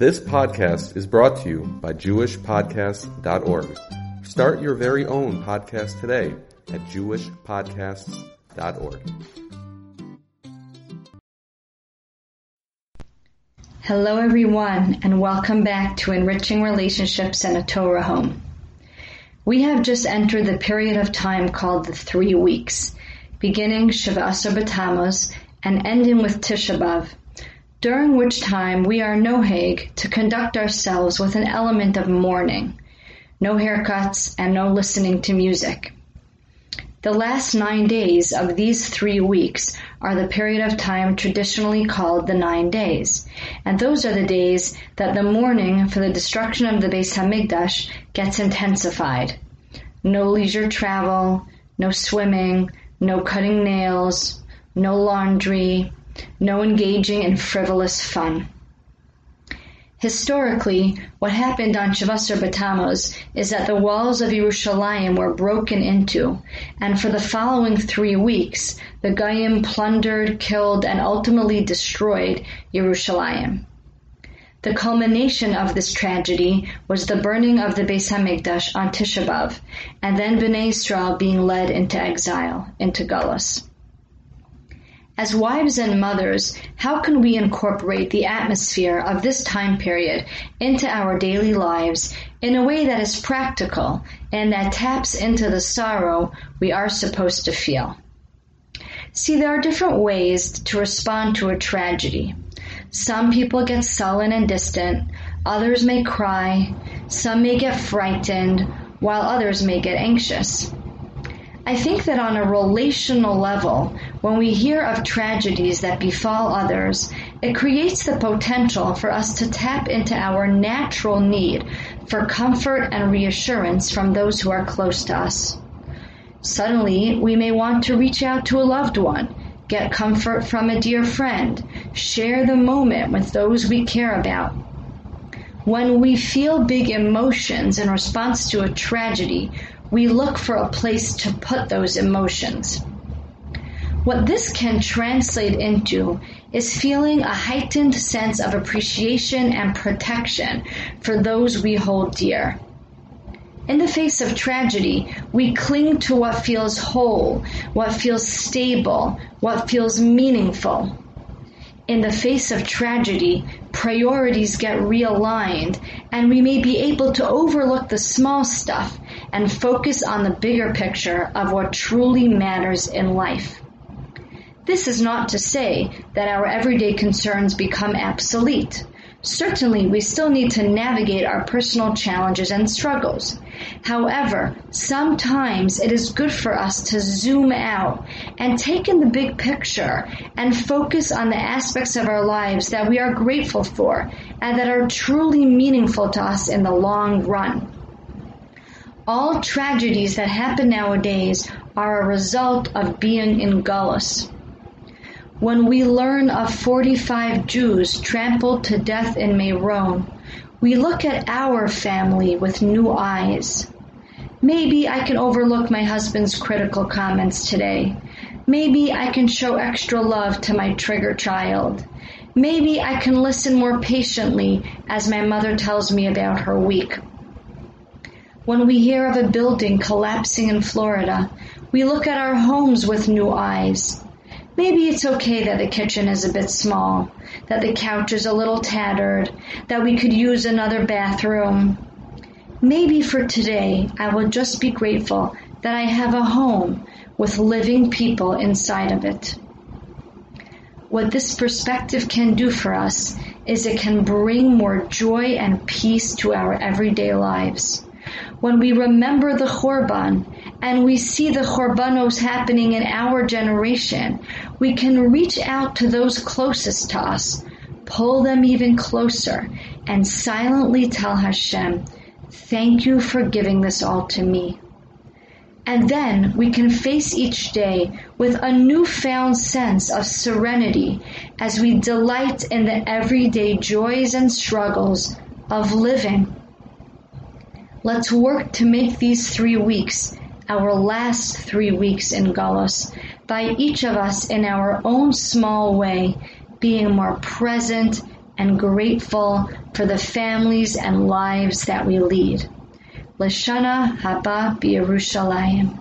This podcast is brought to you by JewishPodcasts.org. Start your very own podcast today at JewishPodcasts.org. Hello everyone, and welcome back to Enriching Relationships in a Torah Home. We have just entered the period of time called the 3 weeks, beginning Shiva Asar B'Tammuz and ending with Tisha B'Av, during which time we are noheg to conduct ourselves with an element of mourning, no haircuts and no listening to music. The last 9 days of these 3 weeks are the period of time traditionally called the 9 days, and those are the days that the mourning for the destruction of the Beis HaMikdash gets intensified. No leisure travel, no swimming, no cutting nails, no laundry, no engaging in frivolous fun. Historically, what happened on Shiva Asar B'Tammuz is that the walls of Yerushalayim were broken into, and for the following 3 weeks, the Goyim plundered, killed, and ultimately destroyed Yerushalayim. The culmination of this tragedy was the burning of the Beis HaMikdash on Tisha B'Av, and then B'nai Yisrael being led into exile, into Galus. As wives and mothers, how can we incorporate the atmosphere of this time period into our daily lives in a way that is practical and that taps into the sorrow we are supposed to feel? See, there are different ways to respond to a tragedy. Some people get sullen and distant, others may cry, some may get frightened, while others may get anxious. I think that on a relational level, when we hear of tragedies that befall others, it creates the potential for us to tap into our natural need for comfort and reassurance from those who are close to us. Suddenly, we may want to reach out to a loved one, get comfort from a dear friend, share the moment with those we care about. When we feel big emotions in response to a tragedy, we look for a place to put those emotions. What this can translate into is feeling a heightened sense of appreciation and protection for those we hold dear. In the face of tragedy, we cling to what feels whole, what feels stable, what feels meaningful. In the face of tragedy, priorities get realigned, and we may be able to overlook the small stuff and focus on the bigger picture of what truly matters in life. This is not to say that our everyday concerns become obsolete. Certainly, we still need to navigate our personal challenges and struggles. However, sometimes it is good for us to zoom out and take in the big picture and focus on the aspects of our lives that we are grateful for and that are truly meaningful to us in the long run. All tragedies that happen nowadays are a result of being in Galus. When we learn of 45 Jews trampled to death in Meron, we look at our family with new eyes. Maybe I can overlook my husband's critical comments today. Maybe I can show extra love to my trigger child. Maybe I can listen more patiently as my mother tells me about her week. When we hear of a building collapsing in Florida, we look at our homes with new eyes. Maybe it's okay that the kitchen is a bit small, that the couch is a little tattered, that we could use another bathroom. Maybe for today, I will just be grateful that I have a home with living people inside of it. What this perspective can do for us is it can bring more joy and peace to our everyday lives. When we remember the korban and we see the korbanos happening in our generation, we can reach out to those closest to us, pull them even closer, and silently tell Hashem, "Thank you for giving this all to me." And then we can face each day with a newfound sense of serenity as we delight in the everyday joys and struggles of living. Let's work to make these 3 weeks our last 3 weeks in Galus by each of us in our own small way being more present and grateful for the families and lives that we lead. L'shana haba b'Yerushalayim.